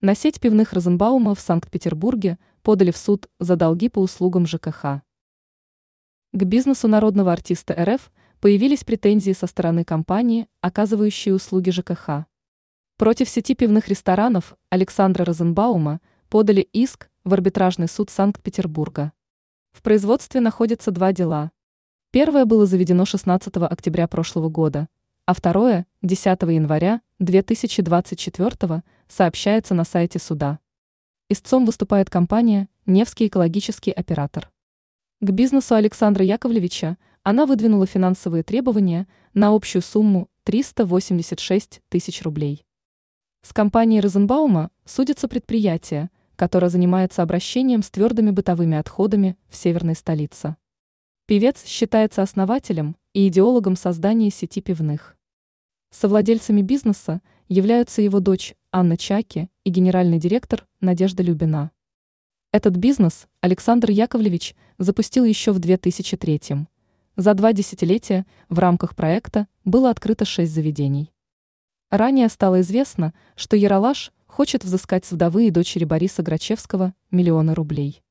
На сеть пивных Розенбаума в Санкт-Петербурге подали в суд за долги по услугам ЖКХ. К бизнесу народного артиста РФ появились претензии со стороны компании, оказывающей услуги ЖКХ. Против сети пивных ресторанов Александра Розенбаума подали иск в арбитражный суд Санкт-Петербурга. В производстве находятся два дела. Первое было заведено 16 октября прошлого года, а второе – 10 января 2024-го, сообщается на сайте суда. Истцом выступает компания «Невский экологический оператор». К бизнесу Александра Яковлевича она выдвинула финансовые требования на общую сумму 386 тысяч рублей. С компанией Розенбаума судится предприятие, которое занимается обращением с твердыми бытовыми отходами в северной столице. Певец считается основателем и идеологом создания сети пивных. Совладельцами бизнеса являются его дочь Анна Чаки и генеральный директор Надежда Любина. Этот бизнес Александр Яковлевич запустил еще в 2003-м. За 2 десятилетия в рамках проекта было открыто 6 заведений. Ранее стало известно, что Ералаш хочет взыскать с вдовы и дочери Бориса Грачевского миллионы рублей.